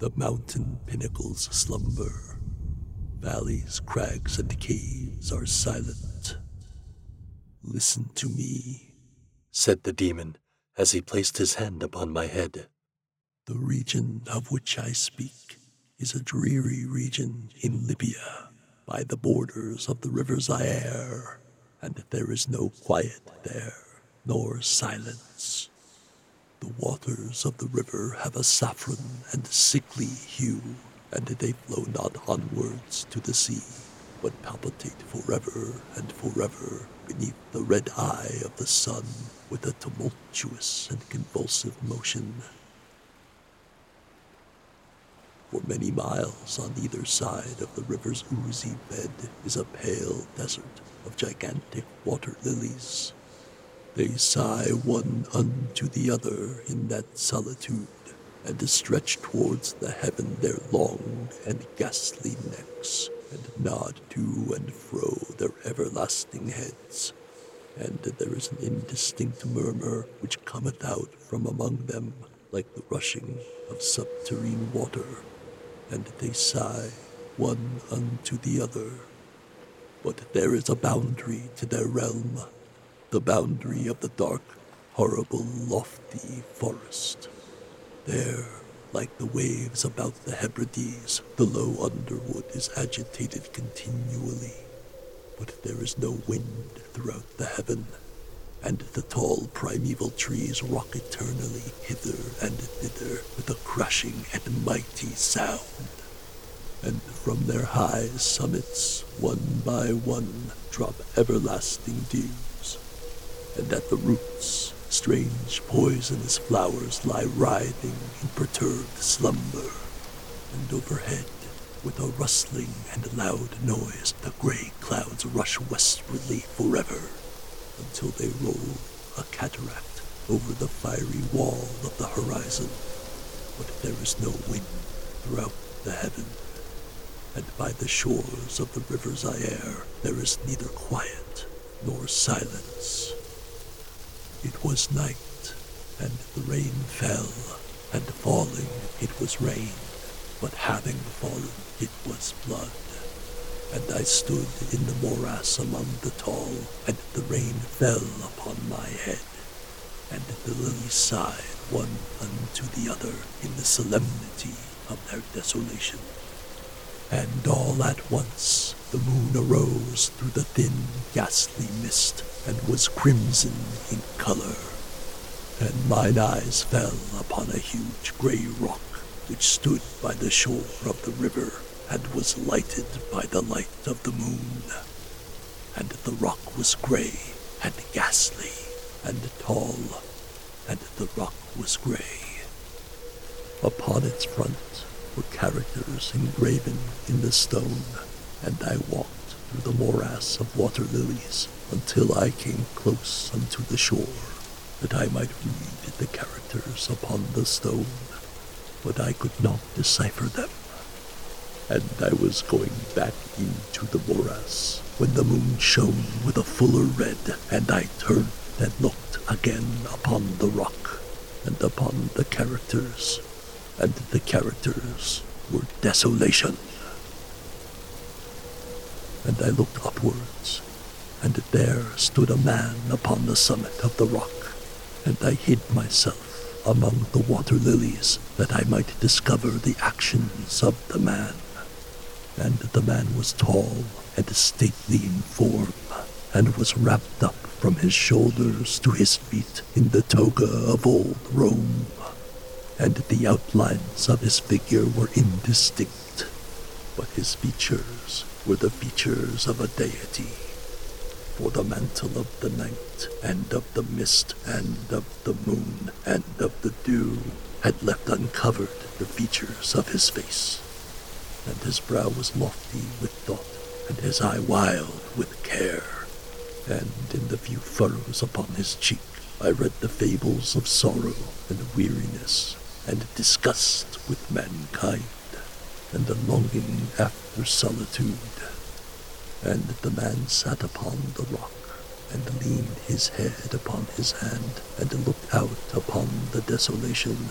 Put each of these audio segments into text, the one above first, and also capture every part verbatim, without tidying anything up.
The mountain pinnacles slumber. Valleys, crags, and caves are silent. Listen to me, said the demon as he placed his hand upon my head. The region of which I speak is a dreary region in Libya, by the borders of the river Zaire, and there is no quiet there, nor silence. The waters of the river have a saffron and sickly hue, and they flow not onwards to the sea, but palpitate forever and forever beneath the red eye of the sun with a tumultuous and convulsive motion. For many miles on either side of the river's oozy bed is a pale desert of gigantic water lilies. They sigh one unto the other in that solitude, and stretch towards the heaven their long and ghastly necks, and nod to and fro their everlasting heads. And there is an indistinct murmur which cometh out from among them, like the rushing of subterranean water, and they sigh one unto the other. But there is a boundary to their realm, the boundary of the dark, horrible, lofty forest. There, like the waves about the Hebrides, the low underwood is agitated continually, but there is no wind throughout the heaven, and the tall primeval trees rock eternally hither and thither with a crashing and mighty sound. And from their high summits, one by one, drop everlasting dews, and at the roots, strange, poisonous flowers lie writhing in perturbed slumber, and overhead, with a rustling and loud noise, the gray clouds rush westwardly forever, until they roll a cataract over the fiery wall of the horizon. But there is no wind throughout the heaven, and by the shores of the river Zaire there is neither quiet nor silence. It was night, and the rain fell, and falling it was rain, but having fallen it was blood. And I stood in the morass among the tall, and the rain fell upon my head, and the lilies sighed one unto the other in the solemnity of their desolation. And all at once the moon arose through the thin, ghastly mist, and was crimson in color, and mine eyes fell upon a huge grey rock which stood by the shore of the river, and was lighted by the light of the moon. And the rock was grey and ghastly and tall, and the rock was grey. Upon its front were characters engraven in the stone, and I walked through the morass of water lilies until I came close unto the shore, that I might read the characters upon the stone, but I could not decipher them. And I was going back into the morass when the moon shone with a fuller red, and I turned and looked again upon the rock and upon the characters, and the characters were desolation. And I looked upwards, and there stood a man upon the summit of the rock, and I hid myself among the water lilies that I might discover the actions of the man. And the man was tall and stately in form, and was wrapped up from his shoulders to his feet in the toga of old Rome, and the outlines of his figure were indistinct, but his features were the features of a deity. For the mantle of the night, and of the mist, and of the moon, and of the dew, had left uncovered the features of his face, and his brow was lofty with thought, and his eye wild with care, and in the few furrows upon his cheek I read the fables of sorrow, and weariness, and disgust with mankind, and a longing after solitude. And the man sat upon the rock, and leaned his head upon his hand, and looked out upon the desolation.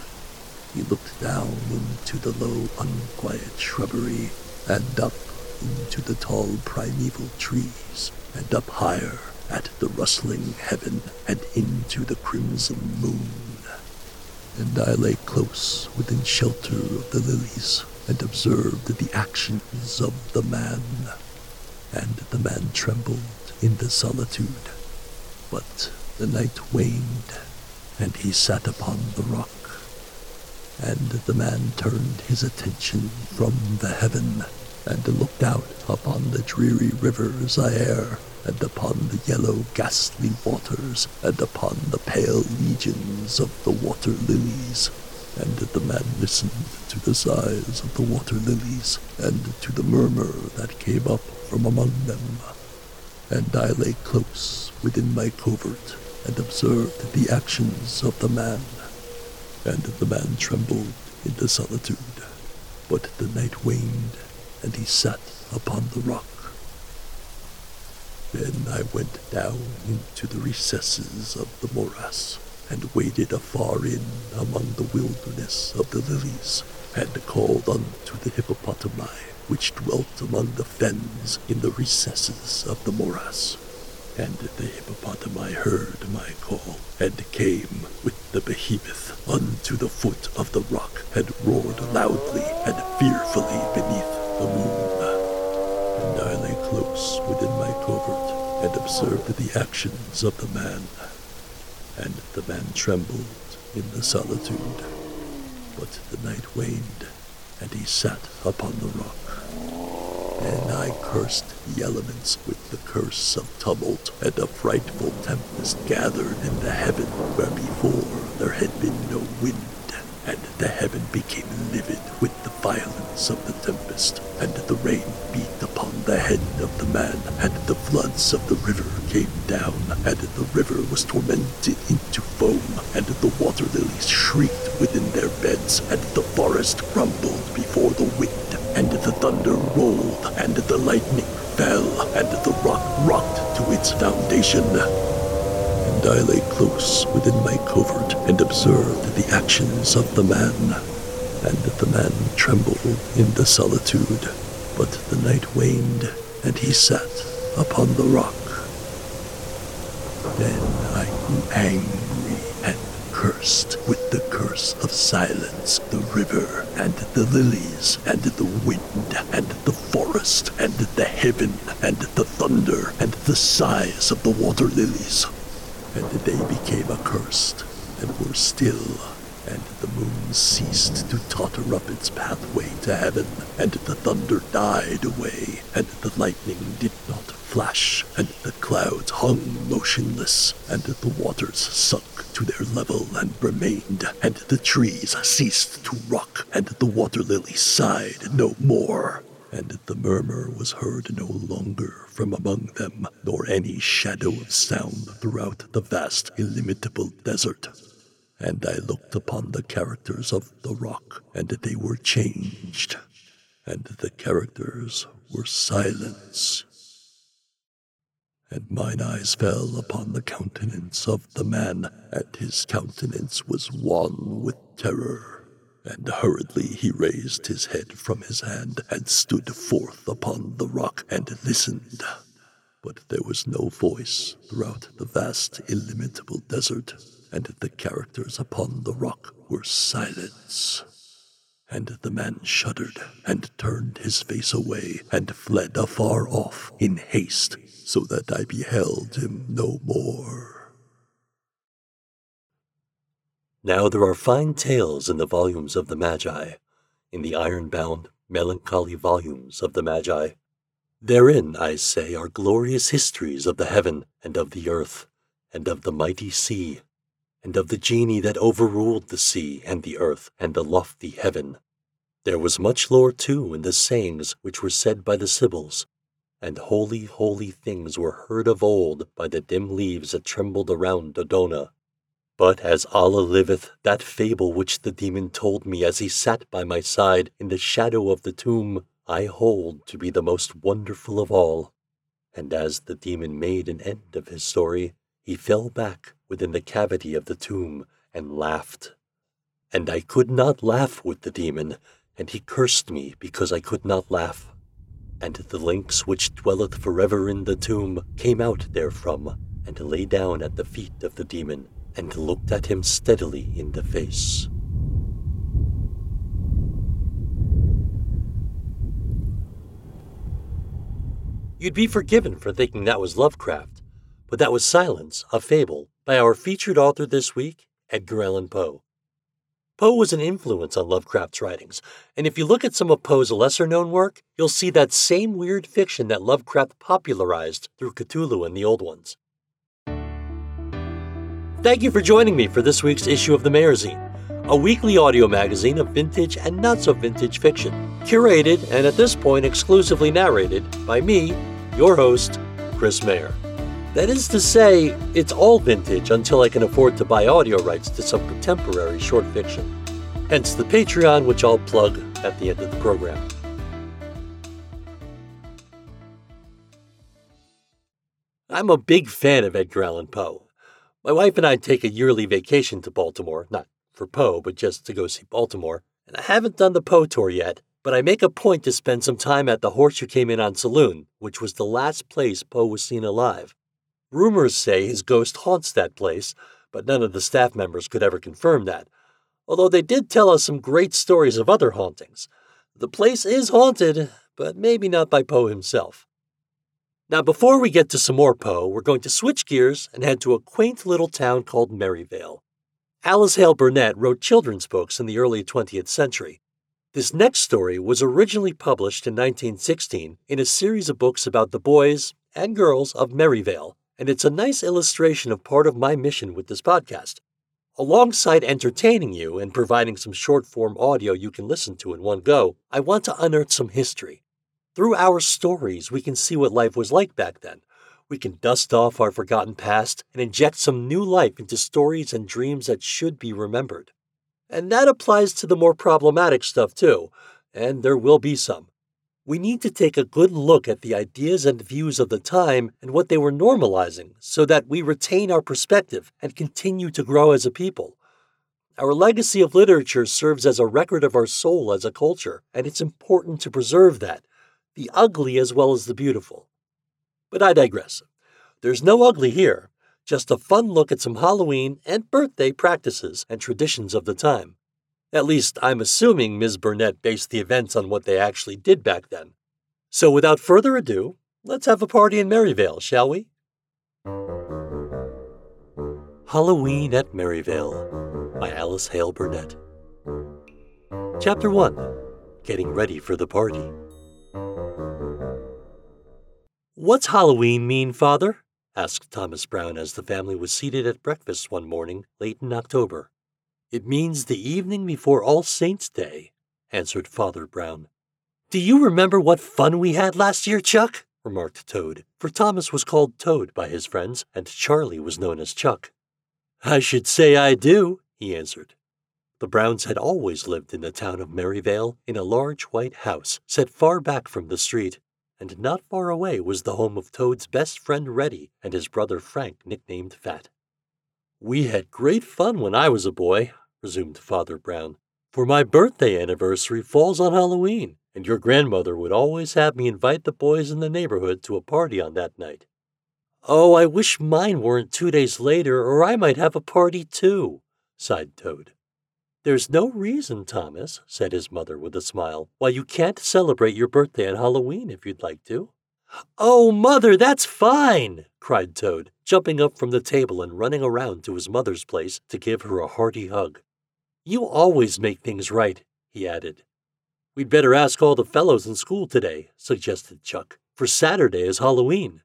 He looked down into the low, unquiet shrubbery, and up into the tall primeval trees, and up higher at the rustling heaven, and into the crimson moon. And I lay close within shelter of the lilies, and observed the actions of the man. And the man trembled in the solitude. But the night waned, and he sat upon the rock. And the man turned his attention from the heaven, and looked out upon the dreary river Zaire, and upon the yellow ghastly waters, and upon the pale legions of the water lilies. And the man listened to the sighs of the water lilies, and to the murmur that came up from among them. And I lay close within my covert, and observed the actions of the man. And the man trembled in the solitude, but the night waned, and he sat upon the rock. Then I went down into the recesses of the morass, and waded afar in among the wilderness of the lilies, and called unto the hippopotami, which dwelt among the fens in the recesses of the morass. And the hippopotami heard my call, and came with the behemoth unto the foot of the rock, and roared loudly and fearfully beneath the moon. And I lay close within my covert, and observed the actions of the man. And the man trembled in the solitude, but the night waned, and he sat upon the rock. And I cursed the elements with the curse of tumult, and a frightful tempest gathered in the heaven, where before there had been no wind, and the heaven became livid with the violence of the tempest, and the rain beat upon the head of the man, and the floods of the river came down, and the river was tormented into foam, and the water lilies shrieked within their beds, and the forest rumbled before the wind, and the thunder rolled, and the lightning fell, and the rock rocked to its foundation. And I lay close within my covert, and observed the actions of the man. And the man trembled in the solitude, but the night waned, and he sat upon the rock. Then I grew angry, and cursed with the curse of silence the river, and the lilies, and the wind, and the forest, and the heaven, and the thunder, and the sighs of the water lilies. And they became accursed, and were still, and the moon ceased to totter up its pathway to heaven, and the thunder died away, and the lightning did not flash, and the clouds hung motionless, and the waters sunk to their level and remained, and the trees ceased to rock, and the water lily sighed no more, and the murmur was heard no longer from among them, nor any shadow of sound throughout the vast, illimitable desert. And I looked upon the characters of the rock, and they were changed, and the characters were silence. And mine eyes fell upon the countenance of the man, and his countenance was wan with terror. And hurriedly he raised his head from his hand, and stood forth upon the rock, and listened. But there was no voice throughout the vast, illimitable desert, and the characters upon the rock were silence. And the man shuddered, and turned his face away, and fled afar off in haste, so that I beheld him no more. Now there are fine tales in the volumes of the Magi, in the iron-bound, melancholy volumes of the Magi. Therein, I say, are glorious histories of the heaven, and of the earth, and of the mighty sea, and of the genie that overruled the sea, and the earth, and the lofty heaven. There was much lore, too, in the sayings which were said by the Sibyls, and holy, holy things were heard of old by the dim leaves that trembled around Dodona. But as Allah liveth, that fable which the demon told me as he sat by my side in the shadow of the tomb, I hold to be the most wonderful of all. And as the demon made an end of his story, he fell back within the cavity of the tomb, and laughed. and I could not laugh with the demon, and he cursed me because I could not laugh. And the lynx which dwelleth forever in the tomb came out therefrom, and lay down at the feet of the demon, and looked at him steadily in the face. You'd be forgiven for thinking that was Lovecraft, but that was Silence, a Fable, by our featured author this week, Edgar Allan Poe. Poe was an influence on Lovecraft's writings, and if you look at some of Poe's lesser-known work, you'll see that same weird fiction that Lovecraft popularized through Cthulhu and the Old Ones. Thank you for joining me for this week's issue of The Mayerzine, a weekly audio magazine of vintage and not-so-vintage fiction, curated and at this point exclusively narrated by me, your host, Chris Mayer. That is to say, it's all vintage until I can afford to buy audio rights to some contemporary short fiction. Hence the Patreon, which I'll plug at the end of the program. I'm a big fan of Edgar Allan Poe. My wife and I take a yearly vacation to Baltimore, not for Poe, but just to go see Baltimore, and I haven't done the Poe tour yet, but I make a point to spend some time at the Horse You Came In On Saloon, which was the last place Poe was seen alive. Rumors say his ghost haunts that place, but none of the staff members could ever confirm that, although they did tell us some great stories of other hauntings. The place is haunted, but maybe not by Poe himself. Now, before we get to some more Poe, we're going to switch gears and head to a quaint little town called Merryvale. Alice Hale Burnett wrote children's books in the early twentieth century. This next story was originally published in nineteen sixteen in a series of books about the boys and girls of Merryvale, and it's a nice illustration of part of my mission with this podcast. Alongside entertaining you and providing some short-form audio you can listen to in one go, I want to unearth some history. Through our stories, we can see what life was like back then. We can dust off our forgotten past and inject some new life into stories and dreams that should be remembered. And that applies to the more problematic stuff too, and there will be some. We need to take a good look at the ideas and views of the time and what they were normalizing so that we retain our perspective and continue to grow as a people. Our legacy of literature serves as a record of our soul as a culture, and it's important to preserve that, the ugly as well as the beautiful. But I digress. There's no ugly here, just a fun look at some Halloween and birthday practices and traditions of the time. At least, I'm assuming Miz Burnett based the events on what they actually did back then. So without further ado, let's have a party in Merryvale, shall we? Halloween at Merryvale by Alice Hale Burnett. Chapter one. Getting Ready for the Party. "What's Halloween mean, Father?" asked Thomas Brown as the family was seated at breakfast one morning late in October. "It means the evening before All Saints' Day," answered Father Brown. "Do you remember what fun we had last year, Chuck?" remarked Toad, for Thomas was called Toad by his friends, and Charlie was known as Chuck. "I should say I do," he answered. The Browns had always lived in the town of Merryvale in a large white house set far back from the street, and not far away was the home of Toad's best friend Reddy and his brother Frank, nicknamed Fat. "We had great fun when I was a boy," resumed Father Brown, "for my birthday anniversary falls on Halloween, and your grandmother would always have me invite the boys in the neighborhood to a party on that night." "Oh, I wish mine weren't two days later, or I might have a party too," sighed Toad. "There's no reason, Thomas," said his mother with a smile, "why you can't celebrate your birthday on Halloween if you'd like to." "Oh, Mother, that's fine!" cried Toad, jumping up from the table and running around to his mother's place to give her a hearty hug. "You always make things right," he added. "We'd better ask all the fellows in school today," suggested Chuck, "for Saturday is Halloween."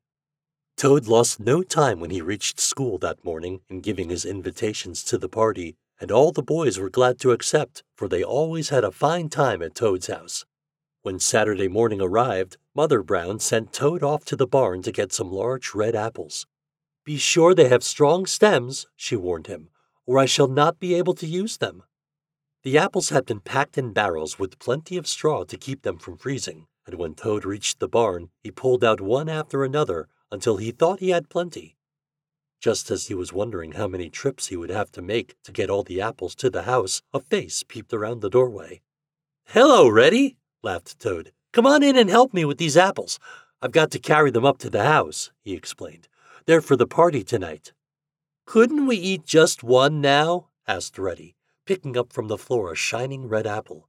Toad lost no time when he reached school that morning in giving his invitations to the party, and all the boys were glad to accept, for they always had a fine time at Toad's house. When Saturday morning arrived, Mother Brown sent Toad off to the barn to get some large red apples. "Be sure they have strong stems," she warned him, "or I shall not be able to use them." The apples had been packed in barrels with plenty of straw to keep them from freezing, and when Toad reached the barn, he pulled out one after another until he thought he had plenty. Just as he was wondering how many trips he would have to make to get all the apples to the house, a face peeped around the doorway. "Hello, Reddy," laughed Toad. "Come on in and help me with these apples. I've got to carry them up to the house," he explained. "They're for the party tonight." "Couldn't we eat just one now?" asked Reddy, picking up from the floor a shining red apple.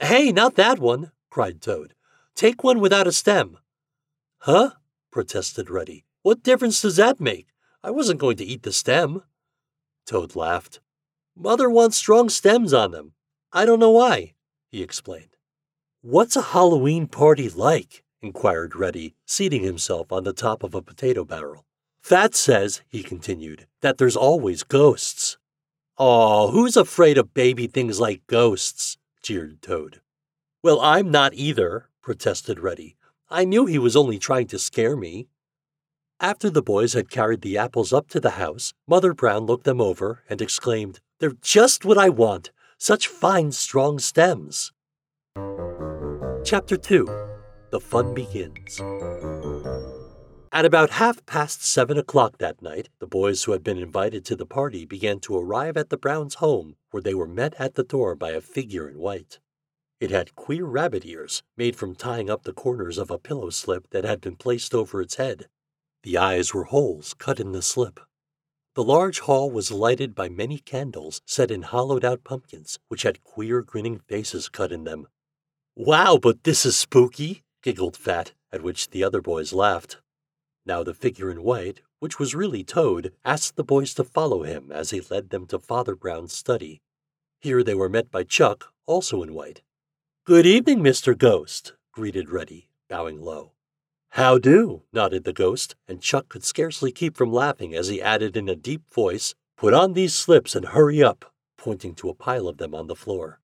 "Hey, not that one," cried Toad. "Take one without a stem." "Huh?" protested Reddy. "What difference does that make? I wasn't going to eat the stem." Toad laughed. "Mother wants strong stems on them. I don't know why," he explained. "What's a Halloween party like?" inquired Reddy, seating himself on the top of a potato barrel. "Fat says," he continued, "that there's always ghosts." "Aw, who's afraid of baby things like ghosts?" jeered Toad. "Well, I'm not either," protested Reddy. "I knew he was only trying to scare me." After the boys had carried the apples up to the house, Mother Brown looked them over and exclaimed, "They're just what I want! Such fine, strong stems!" Chapter two. The Fun Begins. At about half past seven o'clock that night, the boys who had been invited to the party began to arrive at the Browns' home, where they were met at the door by a figure in white. It had queer rabbit ears, made from tying up the corners of a pillow slip that had been placed over its head. The eyes were holes cut in the slip. The large hall was lighted by many candles set in hollowed-out pumpkins, which had queer grinning faces cut in them. "Wow, but this is spooky," giggled Fat, at which the other boys laughed. Now the figure in white, which was really Toad, asked the boys to follow him as he led them to Father Brown's study. Here they were met by Chuck, also in white. "Good evening, Mister Ghost," greeted Reddy, bowing low. "How do?" nodded the ghost, and Chuck could scarcely keep from laughing as he added in a deep voice, "Put on these slips and hurry up," pointing to a pile of them on the floor.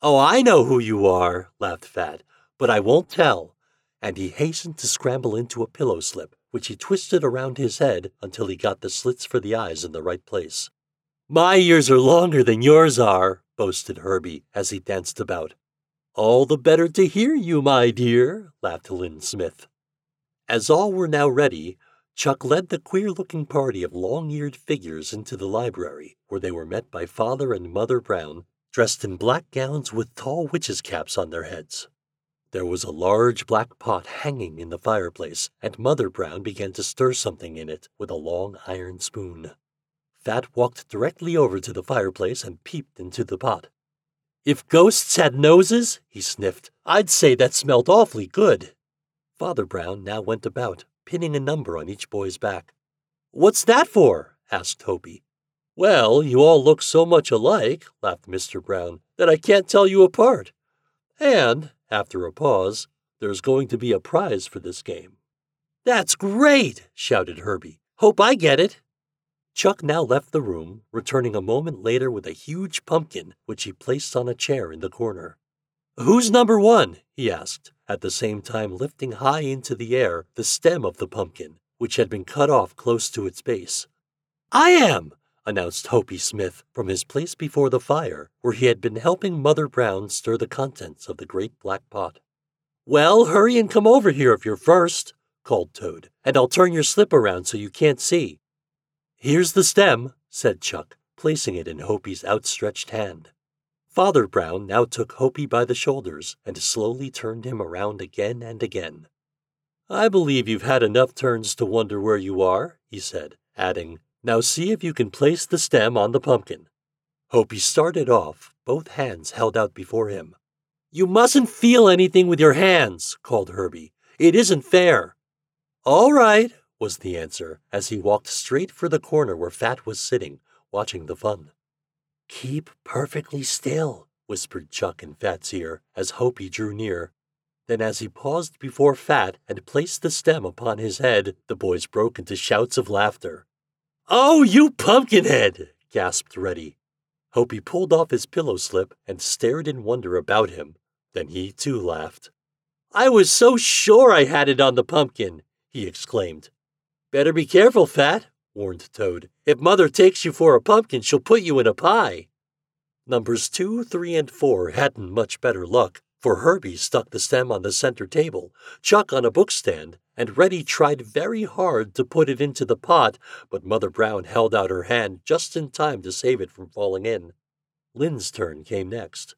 "Oh, I know who you are," laughed Fat, "but I won't tell." And he hastened to scramble into a pillow slip, which he twisted around his head until he got the slits for the eyes in the right place. "My ears are longer than yours are," boasted Herbie as he danced about. "All the better to hear you, my dear," laughed Lynn Smith. As all were now ready, Chuck led the queer-looking party of long-eared figures into the library, where they were met by Father and Mother Brown, dressed in black gowns with tall witches' caps on their heads. There was a large black pot hanging in the fireplace, and Mother Brown began to stir something in it with a long iron spoon. Fat walked directly over to the fireplace and peeped into the pot. "If ghosts had noses," he sniffed, "I'd say that smelled awfully good." Father Brown now went about, pinning a number on each boy's back. "What's that for?" asked Hopey. "Well, you all look so much alike," laughed Mister Brown, "that I can't tell you apart. And, after a pause, there's going to be a prize for this game." "That's great!" shouted Herbie. "Hope I get it." Chuck now left the room, returning a moment later with a huge pumpkin, which he placed on a chair in the corner. "Who's number one?" he asked, at the same time lifting high into the air the stem of the pumpkin, which had been cut off close to its base. "I am," announced Hopey Smith from his place before the fire, where he had been helping Mother Brown stir the contents of the great black pot. "Well, hurry and come over here if you're first," called Toad, "and I'll turn your slip around so you can't see." "Here's the stem," said Chuck, placing it in Hopey's outstretched hand. Father Brown now took Hopey by the shoulders and slowly turned him around again and again. "I believe you've had enough turns to wonder where you are," he said, adding, "Now see if you can place the stem on the pumpkin." Hopey started off, both hands held out before him. "You mustn't feel anything with your hands," called Herbie. "It isn't fair." "All right," was the answer, as he walked straight for the corner where Fat was sitting, watching the fun. "Keep perfectly still," whispered Chuck in Fat's ear as Hopey drew near. Then as he paused before Fat and placed the stem upon his head, the boys broke into shouts of laughter. "Oh, you pumpkinhead!" gasped Reddy. Hopey pulled off his pillow slip and stared in wonder about him. Then he, too, laughed. "I was so sure I had it on the pumpkin," he exclaimed. "Better be careful, Fat," warned Toad. "If Mother takes you for a pumpkin, she'll put you in a pie." Numbers two, three, and four hadn't much better luck, for Herbie stuck the stem on the center table, Chuck on a bookstand, and Reddy tried very hard to put it into the pot, but Mother Brown held out her hand just in time to save it from falling in. Lynn's turn came next.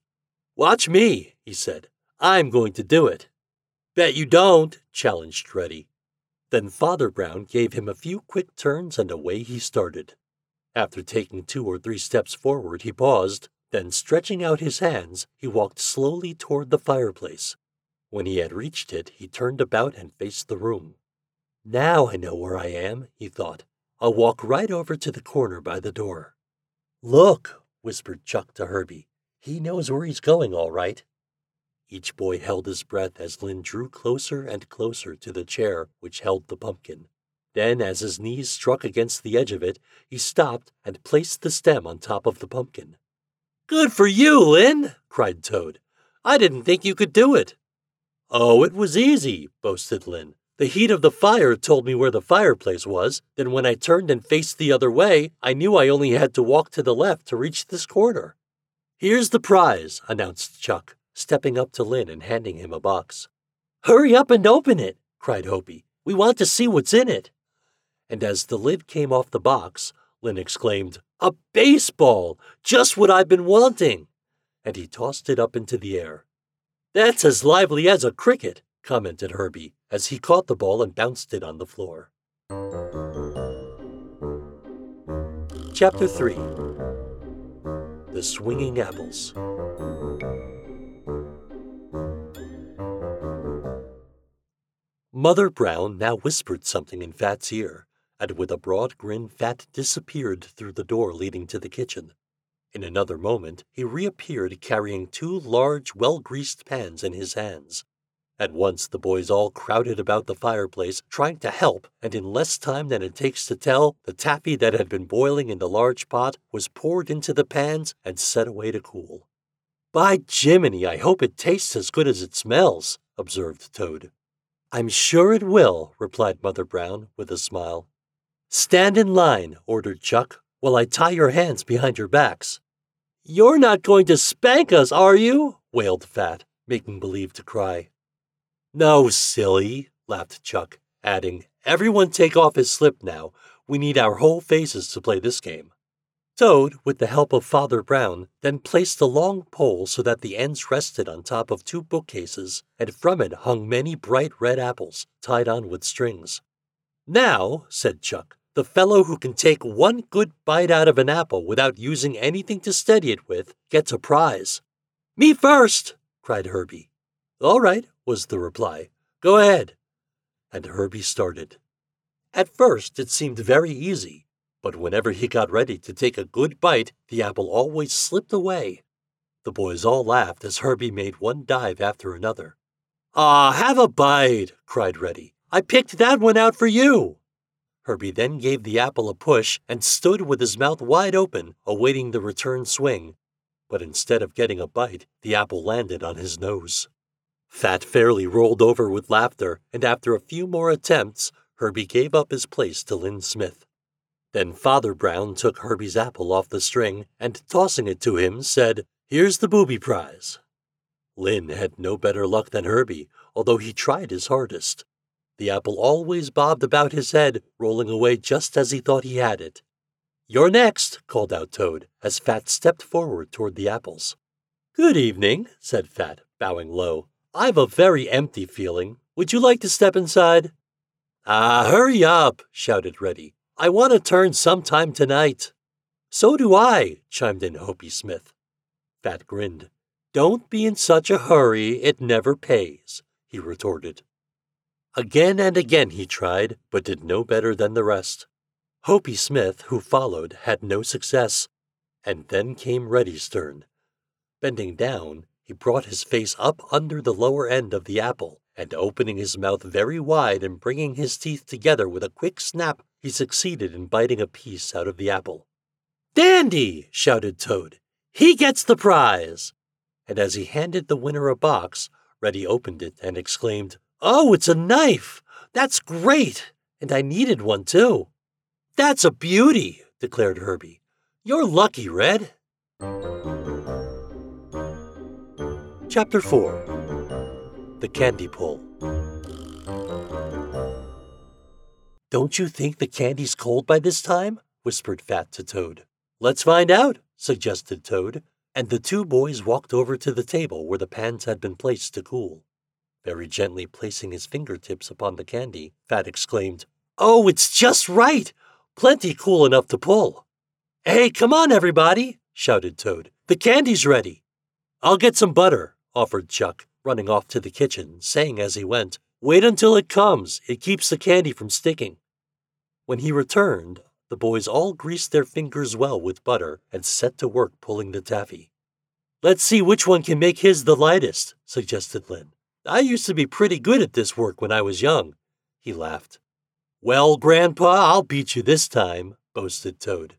"Watch me," he said. "I'm going to do it." "Bet you don't," challenged Reddy. Then Father Brown gave him a few quick turns and away he started. After taking two or three steps forward, he paused, then stretching out his hands, he walked slowly toward the fireplace. When he had reached it, he turned about and faced the room. "Now I know where I am," he thought. "I'll walk right over to the corner by the door." "Look," whispered Chuck to Herbie. "He knows where he's going, all right." Each boy held his breath as Lynn drew closer and closer to the chair which held the pumpkin. Then, as his knees struck against the edge of it, he stopped and placed the stem on top of the pumpkin. "Good for you, Lynn!" cried Toad. "I didn't think you could do it." "Oh, it was easy," boasted Lynn. "The heat of the fire told me where the fireplace was, then when I turned and faced the other way, I knew I only had to walk to the left to reach this corner." "Here's the prize," announced Chuck, stepping up to Lynn and handing him a box. "Hurry up and open it," cried Hopey. "We want to see what's in it." And as the lid came off the box, Lynn exclaimed, "A baseball! Just what I've been wanting!" And he tossed it up into the air. "That's as lively as a cricket," commented Herbie, as he caught the ball and bounced it on the floor. Chapter three. The Swinging Apples. Mother Brown now whispered something in Fat's ear, and with a broad grin, Fat disappeared through the door leading to the kitchen. In another moment, he reappeared carrying two large, well-greased pans in his hands. At once the boys all crowded about the fireplace, trying to help, and in less time than it takes to tell, the taffy that had been boiling in the large pot was poured into the pans and set away to cool. "By Jiminy, I hope it tastes as good as it smells," observed Toad. "I'm sure it will," replied Mother Brown with a smile. "Stand in line," ordered Chuck, "while I tie your hands behind your backs." "You're not going to spank us, are you?" wailed Fat, making believe to cry. "No, silly," laughed Chuck, adding, "Everyone take off his slip now. We need our whole faces to play this game." Toad, with the help of Father Brown, then placed a long pole so that the ends rested on top of two bookcases, and from it hung many bright red apples, tied on with strings. "Now," said Chuck, "the fellow who can take one good bite out of an apple without using anything to steady it with gets a prize." "Me first!" cried Herbie. "All right," was the reply. "Go ahead." And Herbie started. At first it seemed very easy, but whenever he got ready to take a good bite, the apple always slipped away. The boys all laughed as Herbie made one dive after another. "Ah, have a bite!" cried Reddy. "I picked that one out for you!" Herbie then gave the apple a push and stood with his mouth wide open, awaiting the return swing. But instead of getting a bite, the apple landed on his nose. Fat fairly rolled over with laughter, and after a few more attempts, Herbie gave up his place to Lynn Smith. Then Father Brown took Herbie's apple off the string and, tossing it to him, said, "Here's the booby prize." Lynn had no better luck than Herbie, although he tried his hardest. The apple always bobbed about his head, rolling away just as he thought he had it. "You're next," called out Toad, as Fat stepped forward toward the apples. "Good evening," said Fat, bowing low. "I've a very empty feeling. Would you like to step inside?" "Ah, hurry up," shouted Reddy. "I want to turn sometime tonight." "So do I," chimed in Hopey Smith. Fat grinned. "Don't be in such a hurry, it never pays," he retorted. Again and again he tried, but did no better than the rest. Hopey Smith, who followed, had no success. And then came Reddy's turn. Bending down, he brought his face up under the lower end of the apple, and opening his mouth very wide and bringing his teeth together with a quick snap, he succeeded in biting a piece out of the apple. "Dandy!" shouted Toad. "He gets the prize!" And as he handed the winner a box, Reddy opened it and exclaimed, "Oh, it's a knife! That's great! And I needed one, too." "That's a beauty," declared Herbie. "You're lucky, Red." Chapter four. The Candy Pull. Don't you think the candy's cold by this time? Whispered Fat to Toad. Let's find out, suggested Toad, and the two boys walked over to the table where the pans had been placed to cool. Very gently placing his fingertips upon the candy, Fat exclaimed, Oh, it's just right! Plenty cool enough to pull. Hey, come on, everybody, shouted Toad. The candy's ready. I'll get some butter, offered Chuck, running off to the kitchen, saying as he went, Wait until it comes. It keeps the candy from sticking. When he returned, the boys all greased their fingers well with butter and set to work pulling the taffy. Let's see which one can make his the lightest, suggested Lynn. I used to be pretty good at this work when I was young, he laughed. Well, Grandpa, I'll beat you this time, boasted Toad.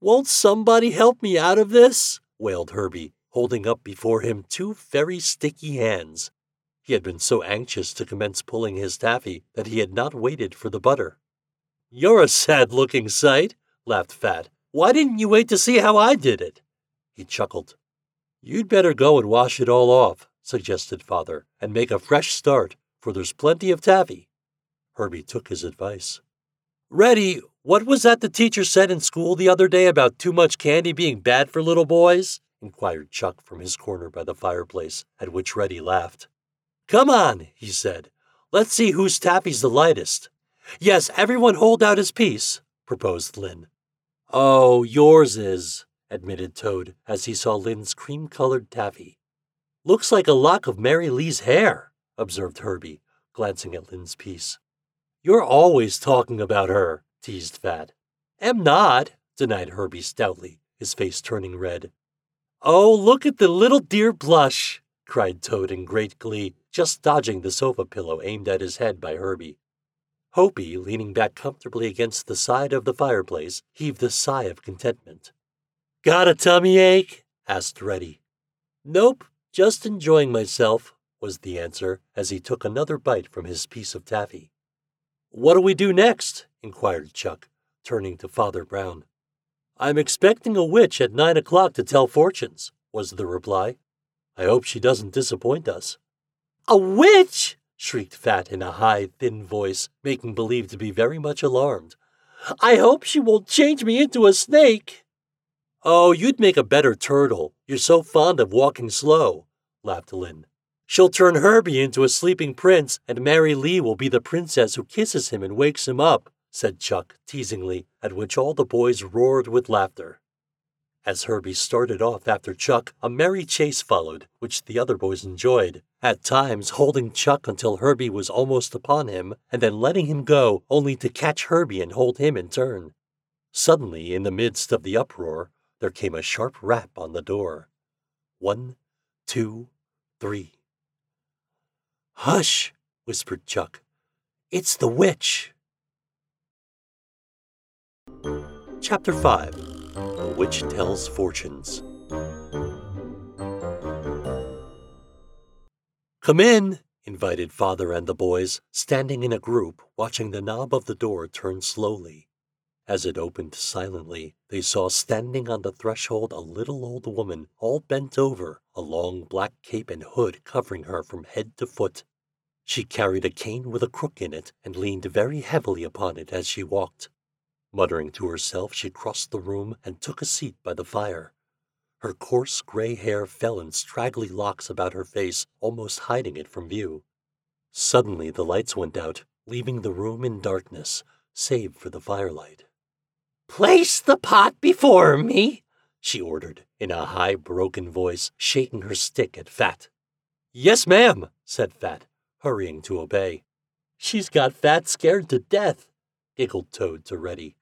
Won't somebody help me out of this? Wailed Herbie, holding up before him two very sticky hands. He had been so anxious to commence pulling his taffy that he had not waited for the butter. You're a sad-looking sight, laughed Fat. Why didn't you wait to see how I did it? He chuckled. You'd better go and wash it all off, suggested Father, and make a fresh start, for there's plenty of taffy. Herbie took his advice. Reddy, what was that the teacher said in school the other day about too much candy being bad for little boys? Inquired Chuck from his corner by the fireplace, at which Reddy laughed. Come on, he said. Let's see whose taffy's the lightest. Yes, everyone hold out his piece, proposed Lynn. Oh, yours is, admitted Toad, as he saw Lynn's cream-colored taffy. Looks like a lock of Mary Lee's hair, observed Herbie, glancing at Lynn's piece. You're always talking about her, teased Fat. Am not, denied Herbie stoutly, his face turning red. Oh, look at the little dear blush, cried Toad in great glee, just dodging the sofa pillow aimed at his head by Herbie. Hopey, leaning back comfortably against the side of the fireplace, heaved a sigh of contentment. Got a tummy ache? Asked Reddy. Nope, just enjoying myself, was the answer, as he took another bite from his piece of taffy. What do we do next? Inquired Chuck, turning to Father Brown. I'm expecting a witch at nine o'clock to tell fortunes, was the reply. I hope she doesn't disappoint us. A witch! Shrieked Fat in a high, thin voice, making believe to be very much alarmed. I hope she won't change me into a snake. Oh, you'd make a better turtle. You're so fond of walking slow, laughed Lynn. She'll turn Herbie into a sleeping prince, and Mary Lee will be the princess who kisses him and wakes him up, said Chuck, teasingly, at which all the boys roared with laughter. As Herbie started off after Chuck, a merry chase followed, which the other boys enjoyed, at times holding Chuck until Herbie was almost upon him, and then letting him go, only to catch Herbie and hold him in turn. Suddenly, in the midst of the uproar, there came a sharp rap on the door. One, two, three. Hush, whispered Chuck. It's the witch. Chapter five. The Witch Tells Fortunes. Come in, invited Father and the boys, standing in a group, watching the knob of the door turn slowly. As it opened silently, they saw standing on the threshold a little old woman, all bent over, a long black cape and hood covering her from head to foot. She carried a cane with a crook in it and leaned very heavily upon it as she walked. Muttering to herself, she crossed the room and took a seat by the fire. Her coarse gray hair fell in straggly locks about her face, almost hiding it from view. Suddenly the lights went out, leaving the room in darkness, save for the firelight. "Place the pot before me," she ordered, in a high, broken voice, shaking her stick at Fat. "Yes, ma'am," said Fat, hurrying to obey. "She's got Fat scared to death," giggled Toad to Reddy.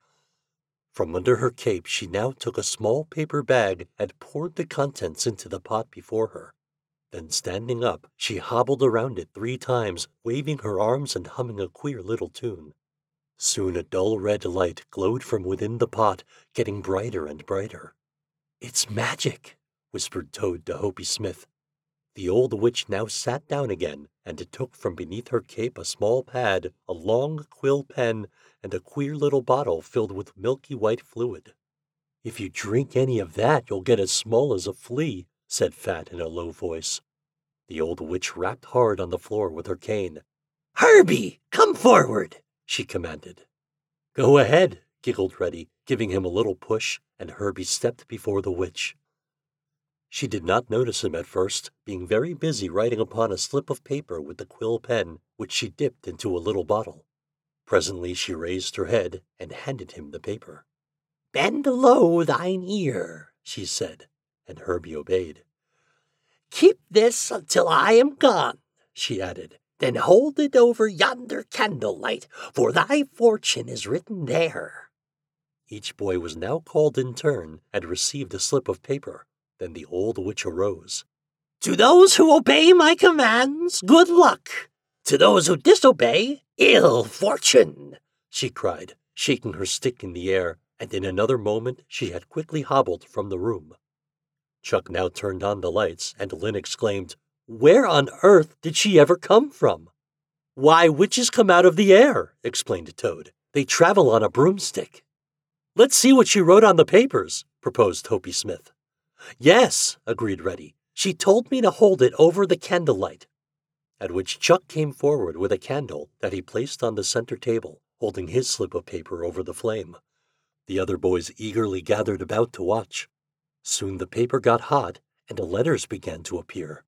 From under her cape she now took a small paper bag and poured the contents into the pot before her. Then standing up, she hobbled around it three times, waving her arms and humming a queer little tune. Soon a dull red light glowed from within the pot, getting brighter and brighter. "It's magic," whispered Toad to Hopey Smith. The old witch now sat down again, and it took from beneath her cape a small pad, a long quill pen, and a queer little bottle filled with milky white fluid. "If you drink any of that, you'll get as small as a flea," said Fat in a low voice. The old witch rapped hard on the floor with her cane. "Herbie, come forward," she commanded. "Go ahead," giggled Reddy, giving him a little push, and Herbie stepped before the witch. She did not notice him at first, being very busy writing upon a slip of paper with the quill pen, which she dipped into a little bottle. Presently she raised her head and handed him the paper. "Bend low thine ear," she said, and Herbie obeyed. "Keep this until I am gone," she added. "Then hold it over yonder candlelight, for thy fortune is written there." Each boy was now called in turn and received a slip of paper. Then the old witch arose. "To those who obey my commands, good luck. To those who disobey, ill fortune," she cried, shaking her stick in the air, and in another moment she had quickly hobbled from the room. Chuck now turned on the lights, and Lynn exclaimed, "Where on earth did she ever come from?" "Why, witches come out of the air," explained Toad. "They travel on a broomstick." "Let's see what she wrote on the papers," proposed Hopey Smith. "Yes," agreed Reddy. "She told me to hold it over the candlelight." At which Chuck came forward with a candle that he placed on the center table, holding his slip of paper over the flame. The other boys eagerly gathered about to watch. Soon the paper got hot, and the letters began to appear.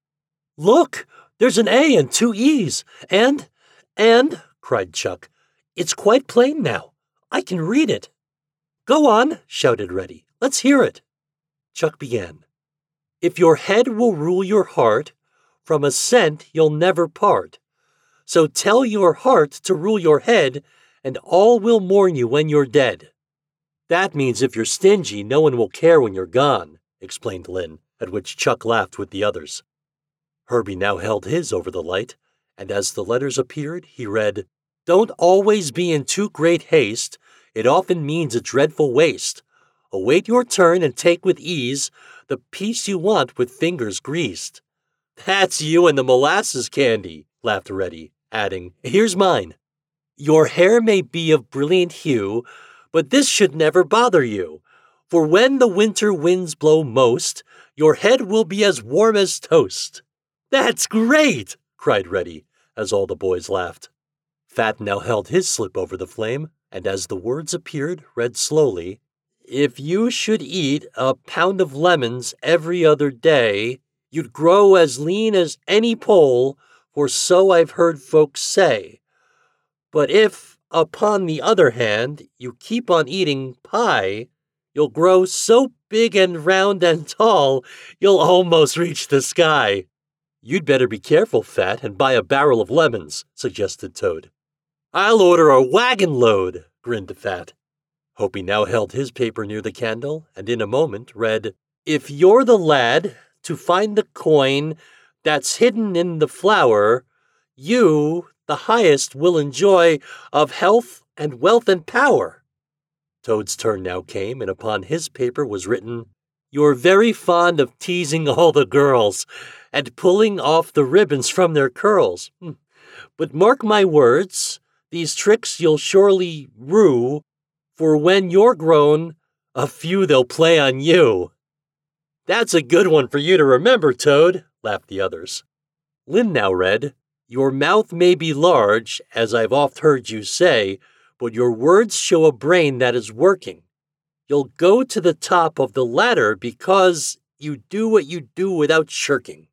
"Look! There's an A and two E's, and, and, cried Chuck. "It's quite plain now. I can read it." "Go on," shouted Reddy. "Let's hear it." Chuck began. "If your head will rule your heart, from a cent you'll never part. So tell your heart to rule your head, and all will mourn you when you're dead." "That means if you're stingy, no one will care when you're gone," explained Lynn, at which Chuck laughed with the others. Herbie now held his over the light, and as the letters appeared, he read, "Don't always be in too great haste. It often means a dreadful waste. Await your turn and take with ease the piece you want with fingers greased." "That's you and the molasses candy," laughed Reddy, adding, "Here's mine. Your hair may be of brilliant hue, but this should never bother you. For when the winter winds blow most, your head will be as warm as toast." "That's great!" cried Reddy, as all the boys laughed. Fat now held his slip over the flame, and as the words appeared, read slowly, "If you should eat a pound of lemons every other day, you'd grow as lean as any pole, for so I've heard folks say. But if, upon the other hand, you keep on eating pie, you'll grow so big and round and tall, you'll almost reach the sky." "You'd better be careful, Fat, and buy a barrel of lemons," suggested Toad. "I'll order a wagon load," grinned Fat. Hopey now held his paper near the candle, and in a moment read, "If you're the lad to find the coin that's hidden in the flower, you, the highest, will enjoy of health and wealth and power." Toad's turn now came, and upon his paper was written, "You're very fond of teasing all the girls, and pulling off the ribbons from their curls. But mark my words, these tricks you'll surely rue, for when you're grown, a few they'll play on you." "That's a good one for you to remember, Toad," laughed the others. Lynn now read, "Your mouth may be large, as I've oft heard you say, but your words show a brain that is working. You'll go to the top of the ladder because you do what you do without shirking."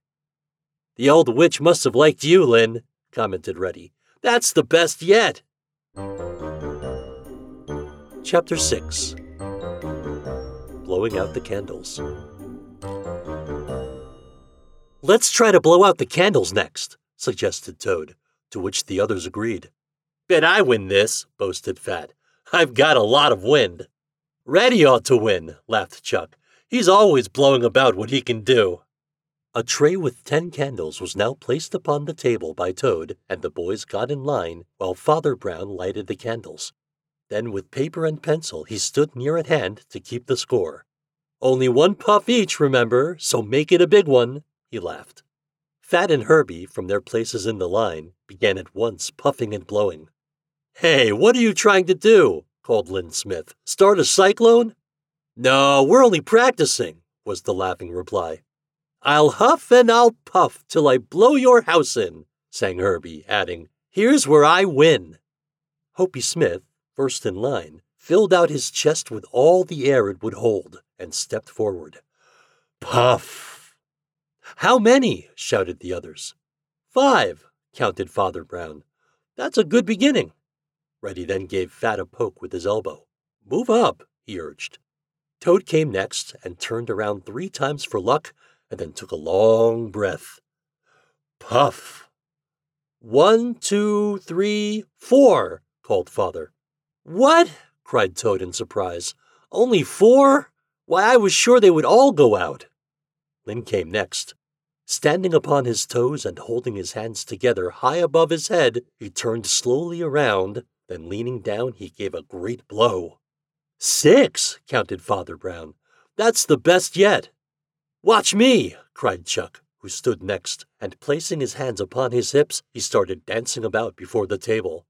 "The old witch must have liked you, Lynn," commented Reddy. "That's the best yet." Chapter six. Blowing out the candles. "Let's try to blow out the candles next," suggested Toad, to which the others agreed. "Bet I win this," boasted Fat. "I've got a lot of wind." "Reddy ought to win," laughed Chuck. "He's always blowing about what he can do." A tray with ten candles was now placed upon the table by Toad, and the boys got in line while Father Brown lighted the candles. Then with paper and pencil he stood near at hand to keep the score. "Only one puff each, remember, so make it a big one," he laughed. Fat and Herbie, from their places in the line, began at once puffing and blowing. "Hey, what are you trying to do?" called Lynn Smith. "Start a cyclone?" "No, we're only practicing," was the laughing reply. "I'll huff and I'll puff till I blow your house in," sang Herbie, adding, "Here's where I win." Hopey Smith, first in line, filled out his chest with all the air it would hold, and stepped forward. Puff! How many? Shouted the others. Five, counted Father Brown. That's a good beginning. Reddy then gave Fat a poke with his elbow. Move up, he urged. Toad came next and turned around three times for luck and then took a long breath. Puff! One, two, three, four, called Father. What? Cried Toad in surprise. Only four? Why, I was sure they would all go out. Lynn came next. Standing upon his toes and holding his hands together high above his head, he turned slowly around, then leaning down he gave a great blow. Six, counted Father Brown. That's the best yet. Watch me, cried Chuck, who stood next, and placing his hands upon his hips, he started dancing about before the table.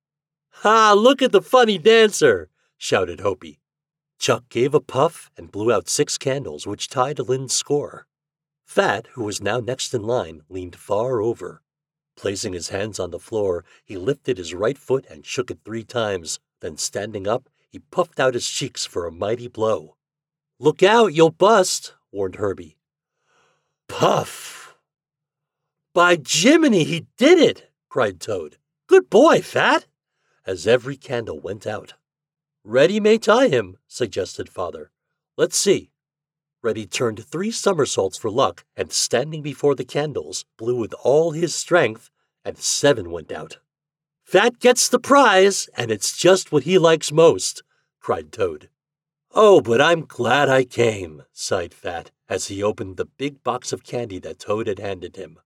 Ha, look at the funny dancer, shouted Hopi. Chuck gave a puff and blew out six candles, which tied Lynn's score. Fat, who was now next in line, leaned far over. Placing his hands on the floor, he lifted his right foot and shook it three times, then standing up, he puffed out his cheeks for a mighty blow. Look out, you'll bust, warned Herbie. Puff! By Jiminy, he did it, cried Toad. Good boy, Fat, as every candle went out. Reddy may tie him, suggested Father. Let's see. Reddy turned three somersaults for luck and, standing before the candles, blew with all his strength, and seven went out. Fat gets the prize, and it's just what he likes most, cried Toad. Oh, but I'm glad I came, sighed Fat, as he opened the big box of candy that Toad had handed him.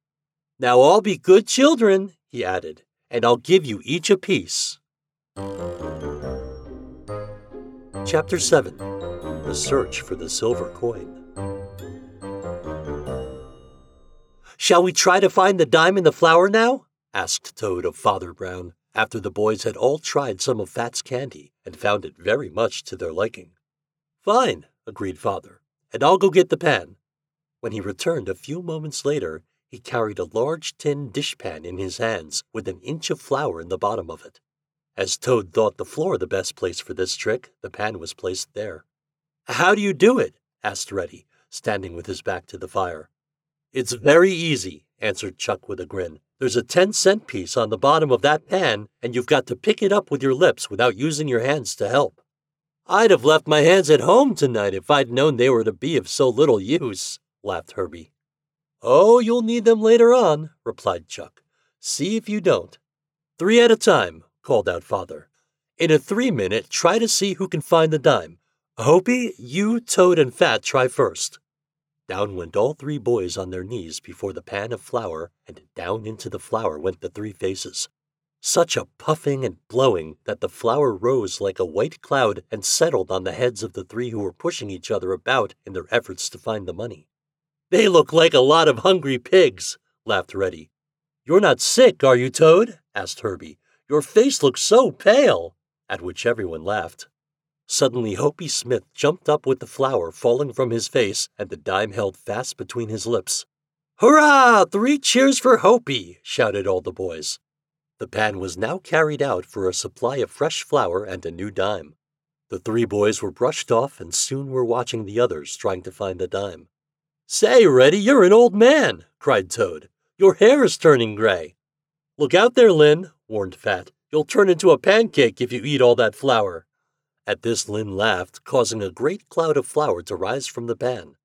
Now all be good children, he added, and I'll give you each a piece. Chapter seven. The Search for the Silver Coin. Shall we try to find the dime in the flour now? Asked Toad of Father Brown, after the boys had all tried some of Fat's candy and found it very much to their liking. Fine, agreed Father, and I'll go get the pan. When he returned a few moments later, he carried a large tin dishpan in his hands with an inch of flour in the bottom of it. As Toad thought the floor the best place for this trick, the pan was placed there. How do you do it? Asked Reddy, standing with his back to the fire. It's very easy, answered Chuck with a grin. There's a ten-cent piece on the bottom of that pan, and you've got to pick it up with your lips without using your hands to help. I'd have left my hands at home tonight if I'd known they were to be of so little use, laughed Herbie. Oh, you'll need them later on, replied Chuck. See if you don't. Three at a time, called out Father. In a three-minute, try to see who can find the dime. Hopi, you, Toad, and Fat try first. Down went all three boys on their knees before the pan of flour, and down into the flour went the three faces. Such a puffing and blowing that the flour rose like a white cloud and settled on the heads of the three who were pushing each other about in their efforts to find the money. They look like a lot of hungry pigs, laughed Reddy. You're not sick, are you, Toad? Asked Herbie. Your face looks so pale, at which everyone laughed. Suddenly Hopey Smith jumped up with the flour falling from his face and the dime held fast between his lips. Hurrah! Three cheers for Hopey! Shouted all the boys. The pan was now carried out for a supply of fresh flour and a new dime. The three boys were brushed off and soon were watching the others trying to find the dime. Say, Reddy, you're an old man! Cried Toad. Your hair is turning gray. Look out there, Lynn, warned Fat. You'll turn into a pancake if you eat all that flour. At this, Lynn laughed, causing a great cloud of flour to rise from the pan.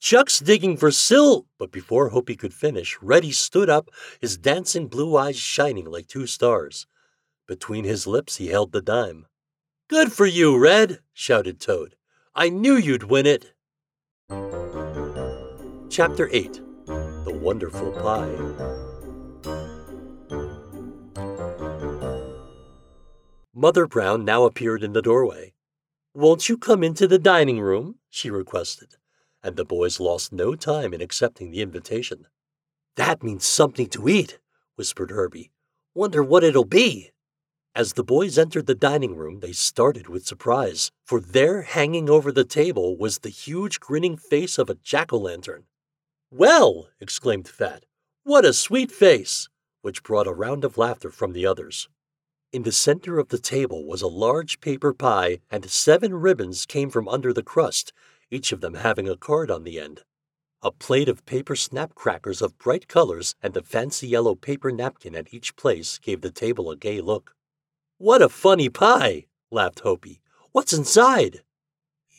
Chuck's digging for sil— But before Hopi could finish, Reddy stood up, his dancing blue eyes shining like two stars. Between his lips he held the dime. Good for you, Red, shouted Toad. I knew you'd win it. Chapter eight. The Wonderful Pie. Mother Brown now appeared in the doorway. Won't you come into the dining room? She requested, and the boys lost no time in accepting the invitation. That means something to eat, whispered Herbie. Wonder what it'll be. As the boys entered the dining room, they started with surprise, for there, hanging over the table, was the huge grinning face of a jack-o'-lantern. Well, exclaimed Fat, what a sweet face, which brought a round of laughter from the others. In the center of the table was a large paper pie, and seven ribbons came from under the crust, each of them having a card on the end. A plate of paper snap crackers of bright colors and the fancy yellow paper napkin at each place gave the table a gay look. "What a funny pie!" laughed Hopey. "What's inside?"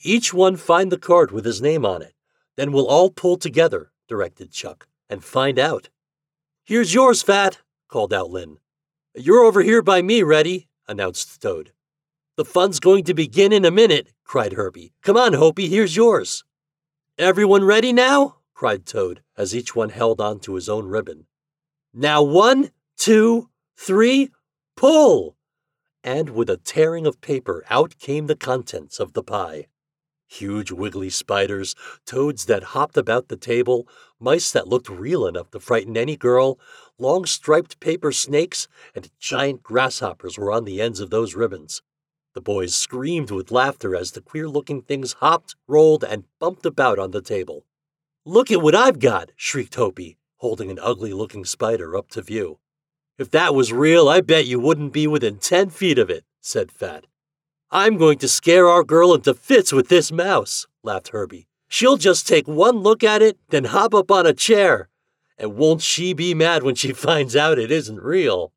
"Each one find the card with his name on it. Then we'll all pull together," directed Chuck, "and find out." "Here's yours, Fat," called out Lynn. "You're over here by me, Reddy," announced Toad. "The fun's going to begin in a minute," cried Herbie. "Come on, Hopey, here's yours." "Everyone ready now?" cried Toad, as each one held on to his own ribbon. "Now one, two, three, pull!" And with a tearing of paper, out came the contents of the pie. Huge wiggly spiders, toads that hopped about the table, mice that looked real enough to frighten any girl, long striped paper snakes, and giant grasshoppers were on the ends of those ribbons. The boys screamed with laughter as the queer-looking things hopped, rolled, and bumped about on the table. "Look at what I've got!" shrieked Hopey, holding an ugly-looking spider up to view. "If that was real, I bet you wouldn't be within ten feet of it," said Fat. "I'm going to scare our girl into fits with this mouse," laughed Herbie. "She'll just take one look at it, then hop up on a chair. And won't she be mad when she finds out it isn't real?"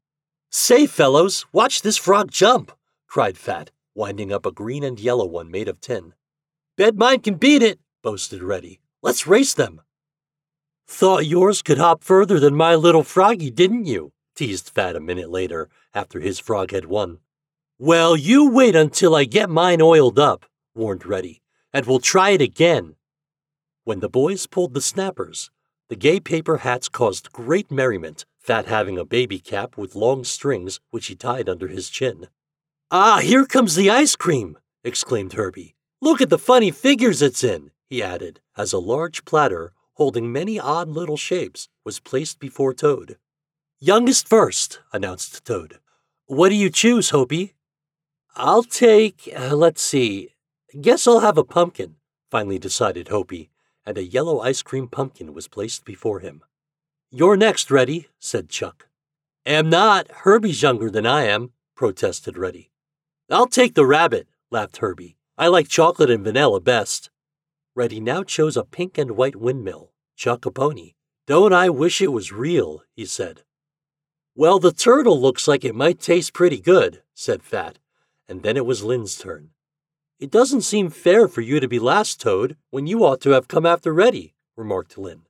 "Say, fellows, watch this frog jump!" cried Fat, winding up a green and yellow one made of tin. "Bet mine can beat it," boasted Reddy. "Let's race them." "Thought yours could hop further than my little froggy, didn't you?" teased Fat a minute later, after his frog had won. "Well, you wait until I get mine oiled up," warned Reddy, "and we'll try it again." When the boys pulled the snappers, the gay paper hats caused great merriment, Fat having a baby cap with long strings which he tied under his chin. "Ah, here comes the ice cream!" exclaimed Herbie. "Look at the funny figures it's in," he added, as a large platter, holding many odd little shapes, was placed before Toad. "Youngest first," announced Toad. "What do you choose, Hopey?" "I'll take, uh, let's see, guess I'll have a pumpkin," finally decided Hopey, and a yellow ice cream pumpkin was placed before him. "You're next, Reddy," said Chuck. "Am not, Herbie's younger than I am," protested Reddy. "I'll take the rabbit," laughed Herbie. "I like chocolate and vanilla best." Reddy now chose a pink and white windmill, Chuck a pony. "Don't I wish it was real," he said. "Well, the turtle looks like it might taste pretty good," said Fat, and then it was Lynn's turn. "It doesn't seem fair for you to be last, Toad, when you ought to have come after Reddy," remarked Lynn.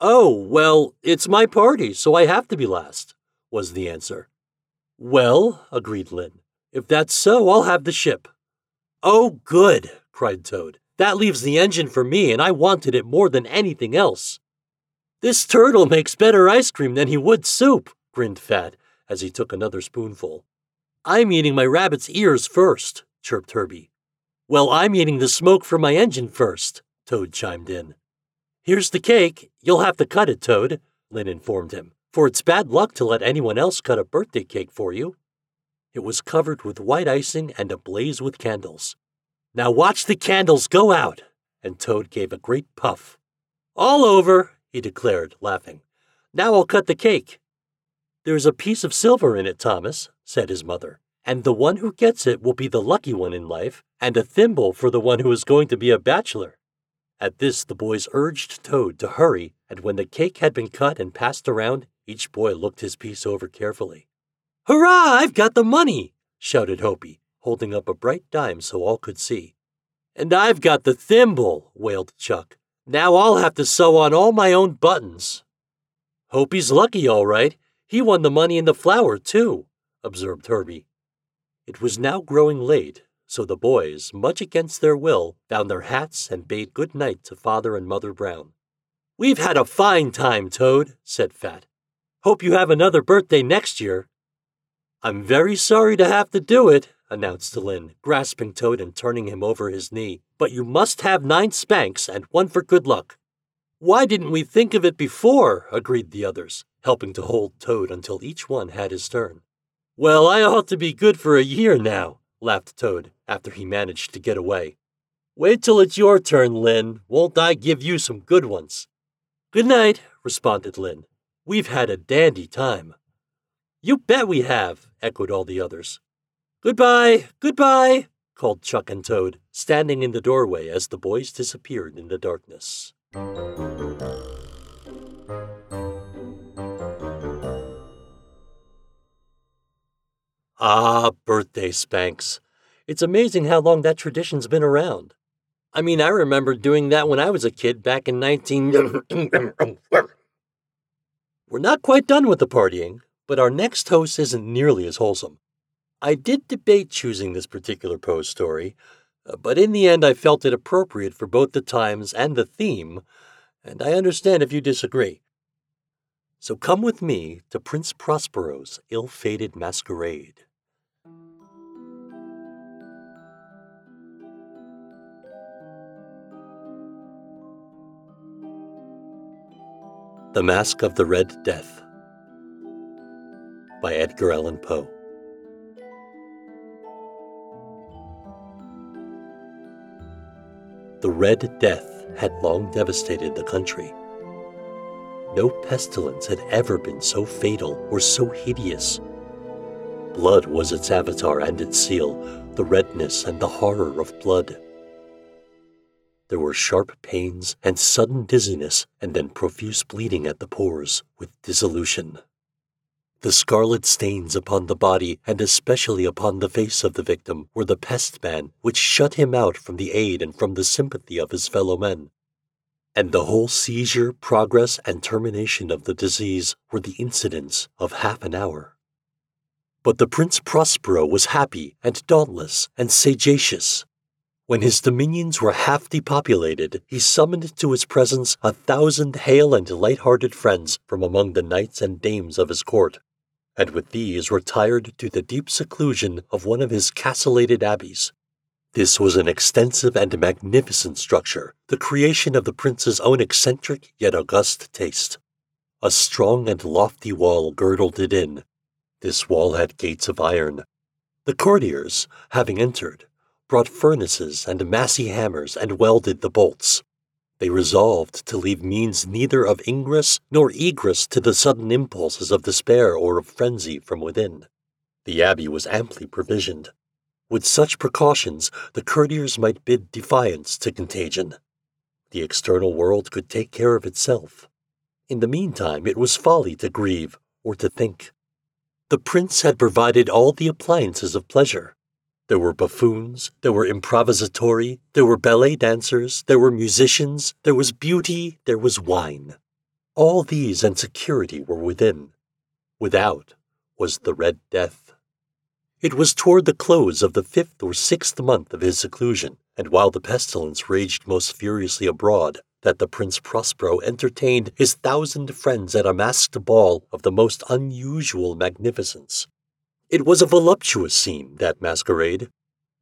"Oh, well, it's my party, so I have to be last," was the answer. "Well," agreed Lynn, "if that's so, I'll have the ship." "Oh, good!" cried Toad. "That leaves the engine for me, and I wanted it more than anything else." "This turtle makes better ice cream than he would soup," grinned Fat, as he took another spoonful. "I'm eating my rabbit's ears first," chirped Herbie. "Well, I'm eating the smoke from my engine first," Toad chimed in. "Here's the cake. You'll have to cut it, Toad," Lynn informed him, "for it's bad luck to let anyone else cut a birthday cake for you." It was covered with white icing and ablaze with candles. "Now watch the candles go out!" And Toad gave a great puff. "All over," he declared, laughing. "Now I'll cut the cake." "There's a piece of silver in it, Thomas," said his mother, "and the one who gets it will be the lucky one in life, and a thimble for the one who is going to be a bachelor." At this, the boys urged Toad to hurry, and when the cake had been cut and passed around, each boy looked his piece over carefully. "Hurrah, I've got the money!" shouted Hopey, holding up a bright dime so all could see. "And I've got the thimble," wailed Chuck. "Now I'll have to sew on all my own buttons." "Hopey's lucky, all right. He won the money and the flour, too," observed Herbie. It was now growing late, so the boys, much against their will, found their hats and bade good night to Father and Mother Brown. "We've had a fine time, Toad," said Fat. "Hope you have another birthday next year." "I'm very sorry to have to do it," announced Lynn, grasping Toad and turning him over his knee, "but you must have nine spanks and one for good luck." "Why didn't we think of it before?" agreed the others, helping to hold Toad until each one had his turn. "Well, I ought to be good for a year now," laughed Toad, after he managed to get away. "Wait till it's your turn, Lynn. Won't I give you some good ones?" "Good night," responded Lynn. "We've had a dandy time." You bet we have, echoed all the others. Goodbye, goodbye, called Chuck and Toad, standing in the doorway as the boys disappeared in the darkness. Ah, birthday spanks. It's amazing how long that tradition's been around. I mean, I remember doing that when I was a kid back in nineteen... We're not quite done with the partying, but our next host isn't nearly as wholesome. I did debate choosing this particular Poe story, but in the end I felt it appropriate for both the times and the theme, and I understand if you disagree. So come with me to Prince Prospero's ill-fated masquerade. The Masque of the Red Death by Edgar Allan Poe. The Red Death had long devastated the country. No pestilence had ever been so fatal or so hideous. Blood was its avatar and its seal, the redness and the horror of blood. There were sharp pains and sudden dizziness, and then profuse bleeding at the pores with dissolution. The scarlet stains upon the body, and especially upon the face of the victim, were the pest ban which shut him out from the aid and from the sympathy of his fellow men. And the whole seizure, progress, and termination of the disease were the incidents of half an hour. But the Prince Prospero was happy and dauntless and sagacious. When his dominions were half depopulated, he summoned to his presence a thousand hale and light-hearted friends from among the knights and dames of his court, and with these retired to the deep seclusion of one of his castellated abbeys. This was an extensive and magnificent structure, the creation of the prince's own eccentric yet august taste. A strong and lofty wall girdled it in. This wall had gates of iron. The courtiers, having entered, brought furnaces and massy hammers and welded the bolts. They resolved to leave means neither of ingress nor egress to the sudden impulses of despair or of frenzy from within. The abbey was amply provisioned. With such precautions, the courtiers might bid defiance to contagion. The external world could take care of itself. In the meantime, it was folly to grieve or to think. The prince had provided all the appliances of pleasure. There were buffoons, there were improvisatori, there were ballet dancers, there were musicians, there was beauty, there was wine. All these and security were within. Without was the Red Death. It was toward the close of the fifth or sixth month of his seclusion, and while the pestilence raged most furiously abroad, that the Prince Prospero entertained his thousand friends at a masked ball of the most unusual magnificence. It was a voluptuous scene, that masquerade.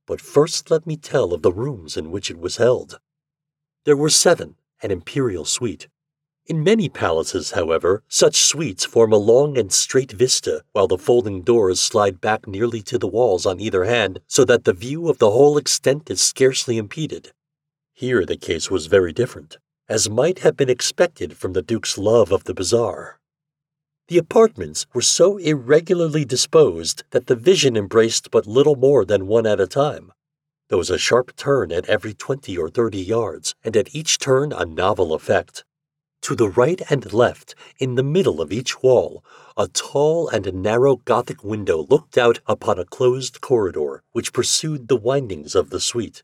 But first let me tell of the rooms in which it was held. There were seven, an imperial suite. In many palaces, however, such suites form a long and straight vista, while the folding doors slide back nearly to the walls on either hand, so that the view of the whole extent is scarcely impeded. Here the case was very different, as might have been expected from the Duke's love of the bizarre. The apartments were so irregularly disposed that the vision embraced but little more than one at a time. There was a sharp turn at every twenty or thirty yards, and at each turn a novel effect. To the right and left, in the middle of each wall, a tall and narrow Gothic window looked out upon a closed corridor, which pursued the windings of the suite.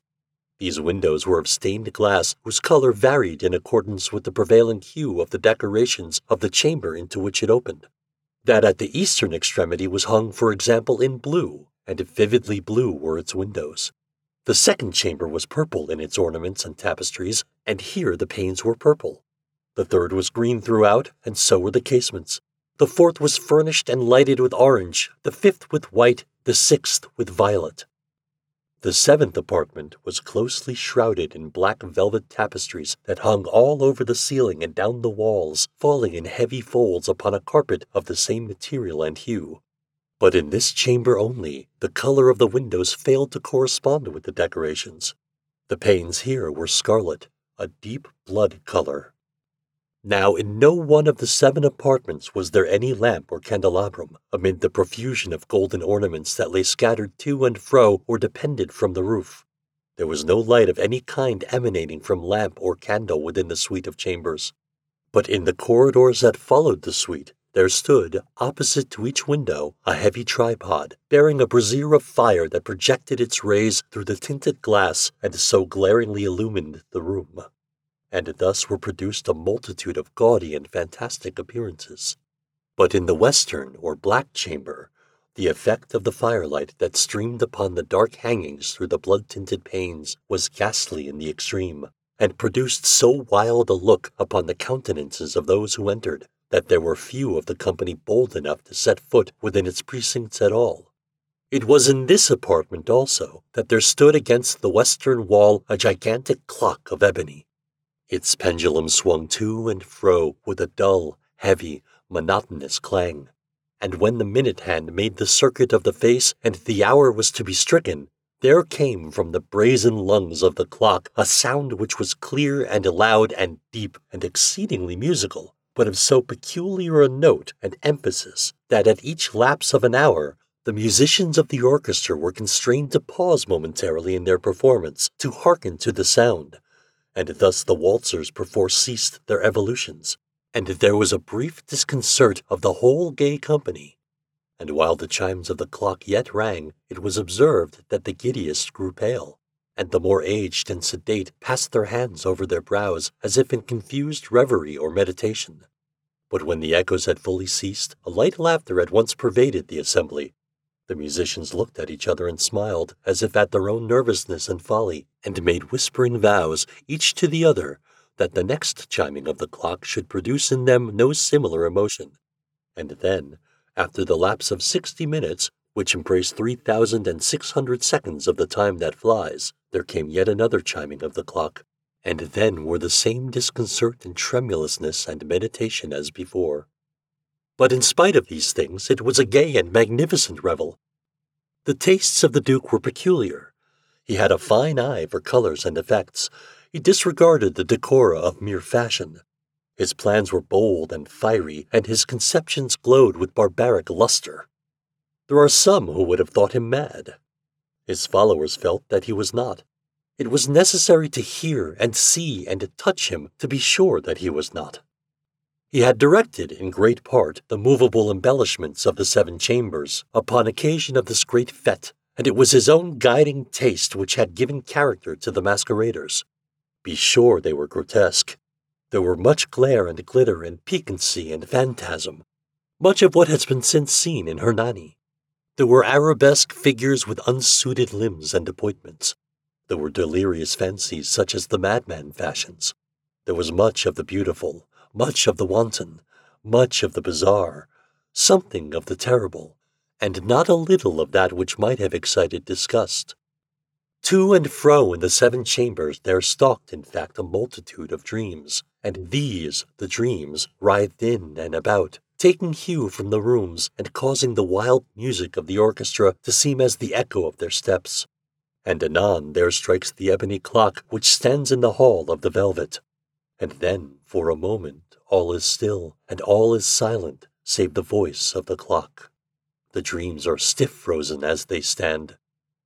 These windows were of stained glass, whose color varied in accordance with the prevailing hue of the decorations of the chamber into which it opened. That at the eastern extremity was hung, for example, in blue, and vividly blue were its windows. The second chamber was purple in its ornaments and tapestries, and here the panes were purple. The third was green throughout, and so were the casements. The fourth was furnished and lighted with orange, the fifth with white, the sixth with violet. The seventh apartment was closely shrouded in black velvet tapestries that hung all over the ceiling and down the walls, falling in heavy folds upon a carpet of the same material and hue. But in this chamber only, the color of the windows failed to correspond with the decorations. The panes here were scarlet, a deep blood color. Now, in no one of the seven apartments was there any lamp or candelabrum, amid the profusion of golden ornaments that lay scattered to and fro or depended from the roof. There was no light of any kind emanating from lamp or candle within the suite of chambers. But in the corridors that followed the suite, there stood, opposite to each window, a heavy tripod, bearing a brazier of fire that projected its rays through the tinted glass and so glaringly illumined the room. And thus were produced a multitude of gaudy and fantastic appearances. But in the western, or black chamber, the effect of the firelight that streamed upon the dark hangings through the blood-tinted panes was ghastly in the extreme, and produced so wild a look upon the countenances of those who entered, that there were few of the company bold enough to set foot within its precincts at all. It was in this apartment also that there stood against the western wall a gigantic clock of ebony. Its pendulum swung to and fro with a dull, heavy, monotonous clang, and when the minute hand made the circuit of the face and the hour was to be stricken, there came from the brazen lungs of the clock a sound which was clear and loud and deep and exceedingly musical, but of so peculiar a note and emphasis that at each lapse of an hour the musicians of the orchestra were constrained to pause momentarily in their performance to hearken to the sound, and thus the waltzers perforce ceased their evolutions, and there was a brief disconcert of the whole gay company. And while the chimes of the clock yet rang, it was observed that the giddiest grew pale, and the more aged and sedate passed their hands over their brows as if in confused reverie or meditation. But when the echoes had fully ceased, a light laughter at once pervaded the assembly. The musicians looked at each other and smiled, as if at their own nervousness and folly, and made whispering vows, each to the other, that the next chiming of the clock should produce in them no similar emotion. And then, after the lapse of sixty minutes, which embraced three thousand and six hundred seconds of the time that flies, there came yet another chiming of the clock, and then were the same disconcert and tremulousness and meditation as before. But in spite of these things, it was a gay and magnificent revel. The tastes of the Duke were peculiar. He had a fine eye for colors and effects. He disregarded the decora of mere fashion. His plans were bold and fiery, and his conceptions glowed with barbaric luster. There are some who would have thought him mad. His followers felt that he was not. It was necessary to hear and see and touch him to be sure that he was not. He had directed, in great part, the movable embellishments of the seven chambers upon occasion of this great fête, and it was his own guiding taste which had given character to the masqueraders. Be sure they were grotesque. There were much glare and glitter and piquancy and phantasm, much of what has been since seen in Hernani. There were arabesque figures with unsuited limbs and appointments. There were delirious fancies such as the madman fashions. There was much of the beautiful, much of the wanton, much of the bizarre, something of the terrible, and not a little of that which might have excited disgust. To and fro in the seven chambers there stalked, in fact, a multitude of dreams, and these, the dreams, writhed in and about, taking hue from the rooms and causing the wild music of the orchestra to seem as the echo of their steps. And anon there strikes the ebony clock which stands in the hall of the velvet. And then, for a moment, all is still, and all is silent, save the voice of the clock. The dreams are stiff frozen as they stand,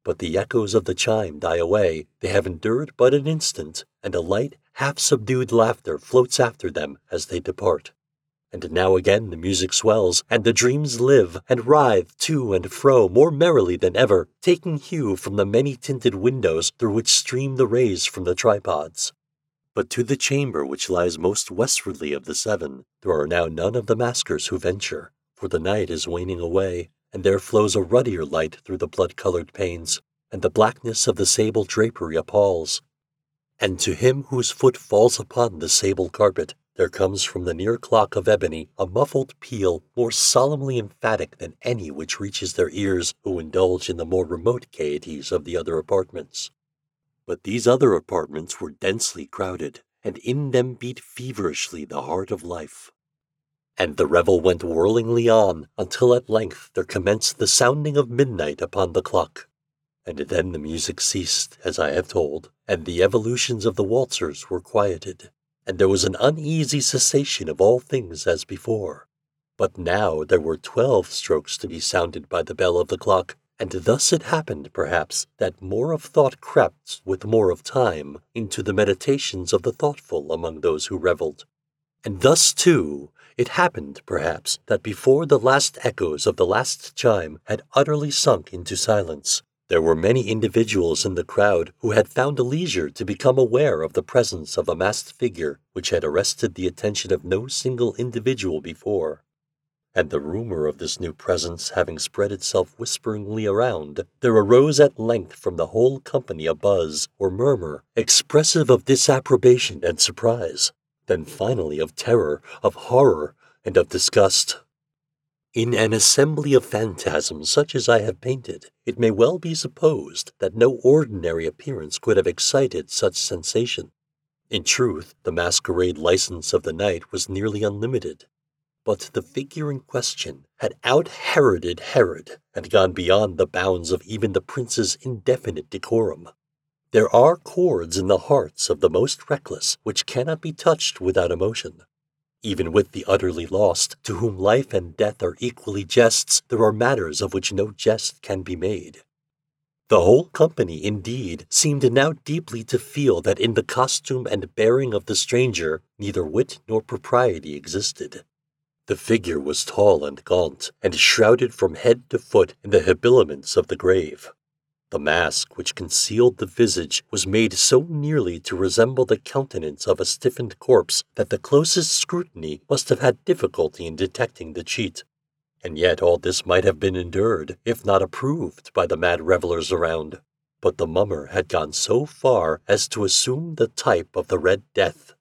but the echoes of the chime die away. They have endured but an instant, and a light, half-subdued laughter floats after them as they depart. And now again the music swells, and the dreams live, and writhe to and fro more merrily than ever, taking hue from the many-tinted windows through which stream the rays from the tripods. But to the chamber which lies most westwardly of the seven, there are now none of the maskers who venture, for the night is waning away, and there flows a ruddier light through the blood-colored panes, and the blackness of the sable drapery appalls. And to him whose foot falls upon the sable carpet, there comes from the near clock of ebony a muffled peal more solemnly emphatic than any which reaches their ears who indulge in the more remote gaieties of the other apartments. But these other apartments were densely crowded, and in them beat feverishly the heart of life. And the revel went whirlingly on, until at length there commenced the sounding of midnight upon the clock. And then the music ceased, as I have told, and the evolutions of the waltzers were quieted, and there was an uneasy cessation of all things as before. But now there were twelve strokes to be sounded by the bell of the clock, and thus it happened, perhaps, that more of thought crept, with more of time, into the meditations of the thoughtful among those who revelled. And thus, too, it happened, perhaps, that before the last echoes of the last chime had utterly sunk into silence, there were many individuals in the crowd who had found leisure to become aware of the presence of a masked figure which had arrested the attention of no single individual before. And the rumor of this new presence having spread itself whisperingly around, there arose at length from the whole company a buzz or murmur, expressive of disapprobation and surprise, then finally of terror, of horror, and of disgust. In an assembly of phantasms such as I have painted, it may well be supposed that no ordinary appearance could have excited such sensation. In truth, the masquerade license of the night was nearly unlimited. But the figure in question had out-Heroded Herod and gone beyond the bounds of even the prince's indefinite decorum. There are chords in the hearts of the most reckless which cannot be touched without emotion. Even with the utterly lost, to whom life and death are equally jests, there are matters of which no jest can be made. The whole company, indeed, seemed now deeply to feel that in the costume and bearing of the stranger neither wit nor propriety existed. The figure was tall and gaunt, and shrouded from head to foot in the habiliments of the grave. The mask which concealed the visage was made so nearly to resemble the countenance of a stiffened corpse that the closest scrutiny must have had difficulty in detecting the cheat. And yet all this might have been endured, if not approved, by the mad revellers around. But the mummer had gone so far as to assume the type of the Red Death.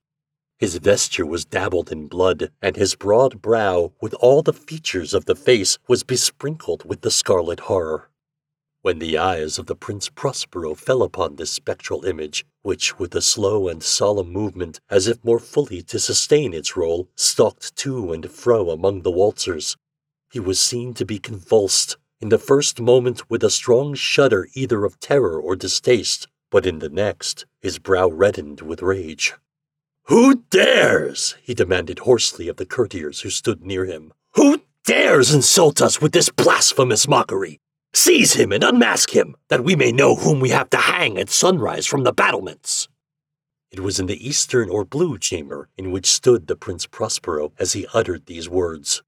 His vesture was dabbled in blood, and his broad brow, with all the features of the face, was besprinkled with the scarlet horror. When the eyes of the Prince Prospero fell upon this spectral image, which, with a slow and solemn movement, as if more fully to sustain its role, stalked to and fro among the waltzers, he was seen to be convulsed, in the first moment with a strong shudder either of terror or distaste, but in the next his brow reddened with rage. "Who dares?" he demanded hoarsely of the courtiers who stood near him. "Who dares insult us with this blasphemous mockery? Seize him and unmask him, that we may know whom we have to hang at sunrise from the battlements." It was in the eastern or blue chamber in which stood the Prince Prospero as he uttered these words.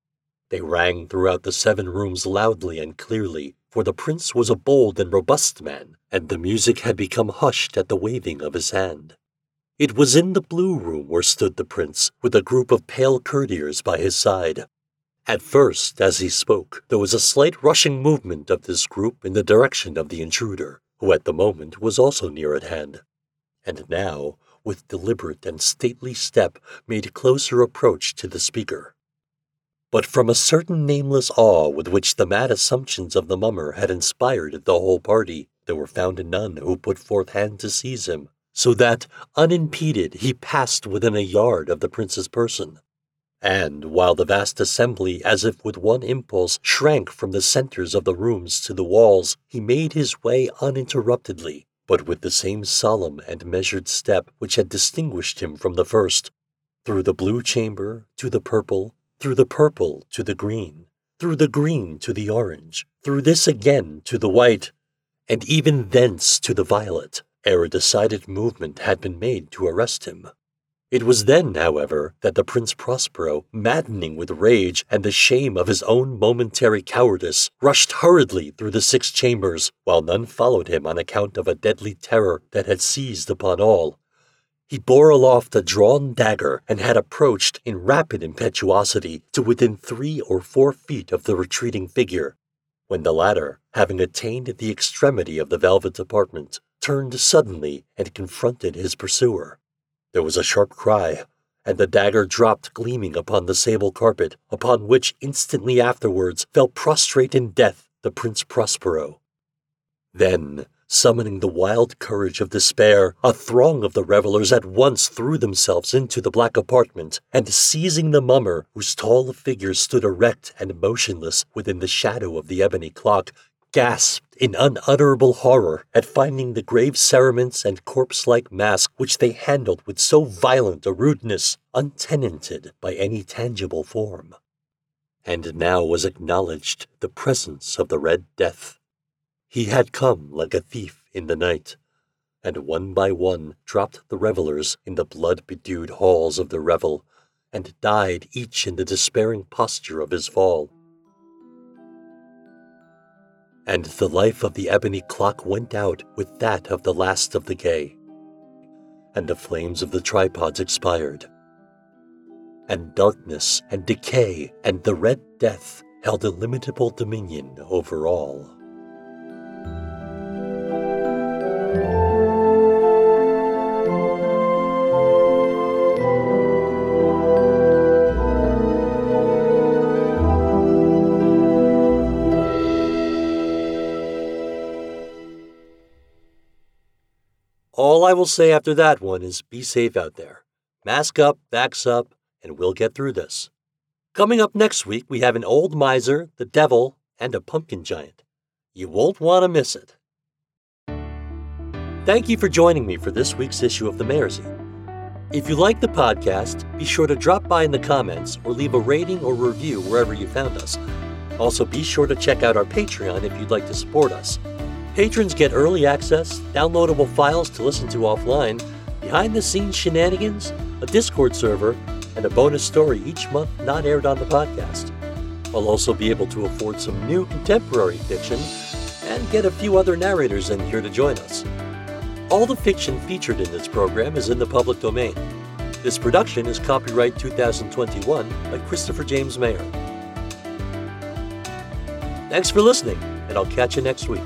They rang throughout the seven rooms loudly and clearly, for the prince was a bold and robust man, and the music had become hushed at the waving of his hand. It was in the blue room where stood the prince, with a group of pale courtiers by his side. At first, as he spoke, there was a slight rushing movement of this group in the direction of the intruder, who at the moment was also near at hand, and now, with deliberate and stately step, made closer approach to the speaker. But from a certain nameless awe with which the mad assumptions of the mummer had inspired the whole party, there were found none who put forth hand to seize him, so that, unimpeded, he passed within a yard of the prince's person. And, while the vast assembly, as if with one impulse, shrank from the centers of the rooms to the walls, he made his way uninterruptedly, but with the same solemn and measured step which had distinguished him from the first, through the blue chamber to the purple, through the purple to the green, through the green to the orange, through this again to the white, and even thence to the violet, ere a decided movement had been made to arrest him. It was then, however, that the Prince Prospero, maddening with rage and the shame of his own momentary cowardice, rushed hurriedly through the six chambers, while none followed him on account of a deadly terror that had seized upon all. He bore aloft a drawn dagger and had approached, in rapid impetuosity, to within three or four feet of the retreating figure, when the latter, having attained the extremity of the velvet apartment, turned suddenly and confronted his pursuer. There was a sharp cry, and the dagger dropped gleaming upon the sable carpet, upon which instantly afterwards fell prostrate in death the Prince Prospero. Then, summoning the wild courage of despair, a throng of the revellers at once threw themselves into the black apartment, and seizing the mummer, whose tall figure stood erect and motionless within the shadow of the ebony clock, gasped in unutterable horror at finding the grave cerements and corpse-like mask which they handled with so violent a rudeness, untenanted by any tangible form. And now was acknowledged the presence of the Red Death. He had come like a thief in the night, and one by one dropped the revelers in the blood-bedewed halls of the revel, and died each in the despairing posture of his fall. And the life of the ebony clock went out with that of the last of the gay, and the flames of the tripods expired, and darkness and decay and the Red Death held illimitable dominion over all. All I will say after that one is be safe out there. Mask up, backs up, and we'll get through this. Coming up next week, we have an old miser, the devil, and a pumpkin giant. You won't want to miss it. Thank you for joining me for this week's issue of The Mayerzine. If you like the podcast, be sure to drop by in the comments or leave a rating or review wherever you found us. Also, be sure to check out our Patreon if you'd like to support us. Patrons get early access, downloadable files to listen to offline, behind-the-scenes shenanigans, a Discord server, and a bonus story each month not aired on the podcast. I'll also be able to afford some new contemporary fiction and get a few other narrators in here to join us. All the fiction featured in this program is in the public domain. This production is copyright two thousand twenty-one by Christopher James Mayer. Thanks for listening, and I'll catch you next week.